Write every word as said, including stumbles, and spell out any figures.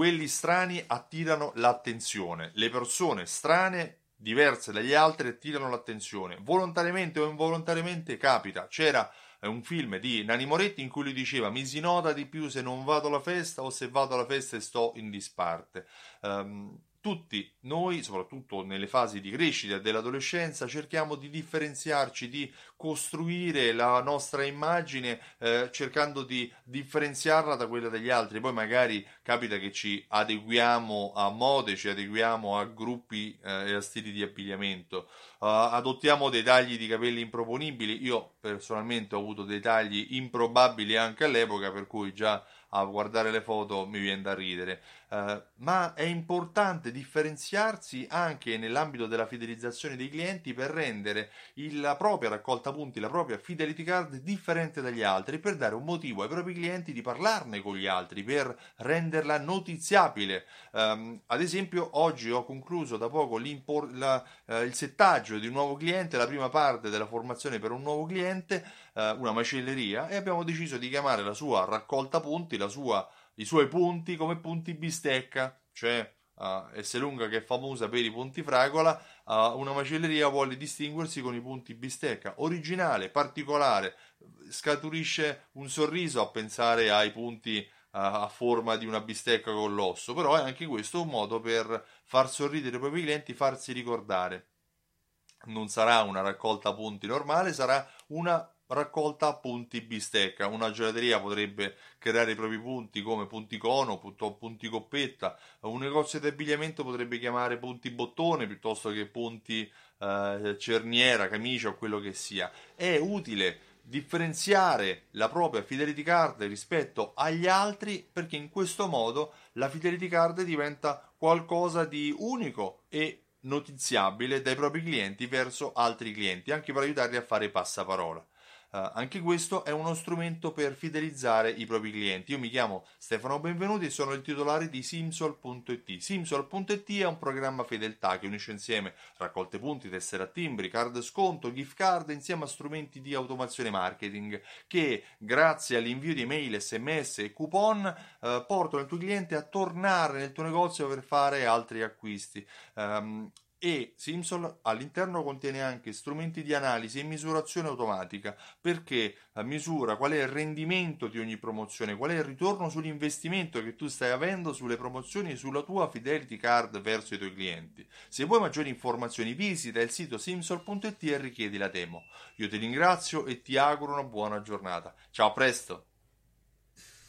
quelli strani attirano l'attenzione, le persone strane, diverse dagli altri, attirano l'attenzione, volontariamente o involontariamente capita. C'era un film di Nanni Moretti in cui lui diceva: mi si nota di più se non vado alla festa o se vado alla festa e sto in disparte. Um, Tutti noi, soprattutto nelle fasi di crescita dell'adolescenza, cerchiamo di differenziarci, di costruire la nostra immagine eh, cercando di differenziarla da quella degli altri. Poi magari capita che ci adeguiamo a mode, ci adeguiamo a gruppi eh, e a stili di abbigliamento. Uh, adottiamo dei tagli di capelli improponibili. Io personalmente ho avuto dei tagli improbabili anche all'epoca, per cui già a guardare le foto mi viene da ridere, uh, ma è importante differenziarsi anche nell'ambito della fidelizzazione dei clienti per rendere il, la propria raccolta punti, la propria fidelity card differente dagli altri, per dare un motivo ai propri clienti di parlarne con gli altri, per renderla notiziabile. Um, ad esempio, oggi ho concluso da poco la, uh, il settaggio di un nuovo cliente, la prima parte della formazione per un nuovo cliente, uh, una macelleria, e abbiamo deciso di chiamare la sua raccolta punti, la sua, i suoi punti, come Punti Bistecca, cioè uh, Esselunga, che è famosa per i punti fragola, uh, una macelleria vuole distinguersi con i punti bistecca, originale, particolare, scaturisce un sorriso a pensare ai punti uh, a forma di una bistecca con l'osso, però è anche questo un modo per far sorridere i propri clienti, farsi ricordare. Non sarà una raccolta punti normale, sarà una raccolta punti bistecca. Una gelateria potrebbe creare i propri punti come punti cono, punti coppetta, un negozio di abbigliamento potrebbe chiamare punti bottone piuttosto che punti eh, cerniera, camicia o quello che sia. È utile differenziare la propria fidelity card rispetto agli altri, perché in questo modo la fidelity card diventa qualcosa di unico e notiziabile dai propri clienti verso altri clienti, anche per aiutarli a fare passaparola. Uh, anche questo è uno strumento per fidelizzare i propri clienti. Io mi chiamo Stefano Benvenuti e sono il titolare di Simsol punto it. Simsol punto it è un programma fedeltà che unisce insieme raccolte punti, tessere a timbri, card sconto, gift card, insieme a strumenti di automazione marketing che, grazie all'invio di email, sms e coupon, uh, portano il tuo cliente a tornare nel tuo negozio per fare altri acquisti. Um, E Simsol all'interno contiene anche strumenti di analisi e misurazione automatica, perché misura qual è il rendimento di ogni promozione, qual è il ritorno sull'investimento che tu stai avendo sulle promozioni e sulla tua fidelity card verso i tuoi clienti. Se vuoi maggiori informazioni visita il sito simsol punto it e richiedi la demo. Io ti ringrazio e ti auguro una buona giornata. Ciao, a presto!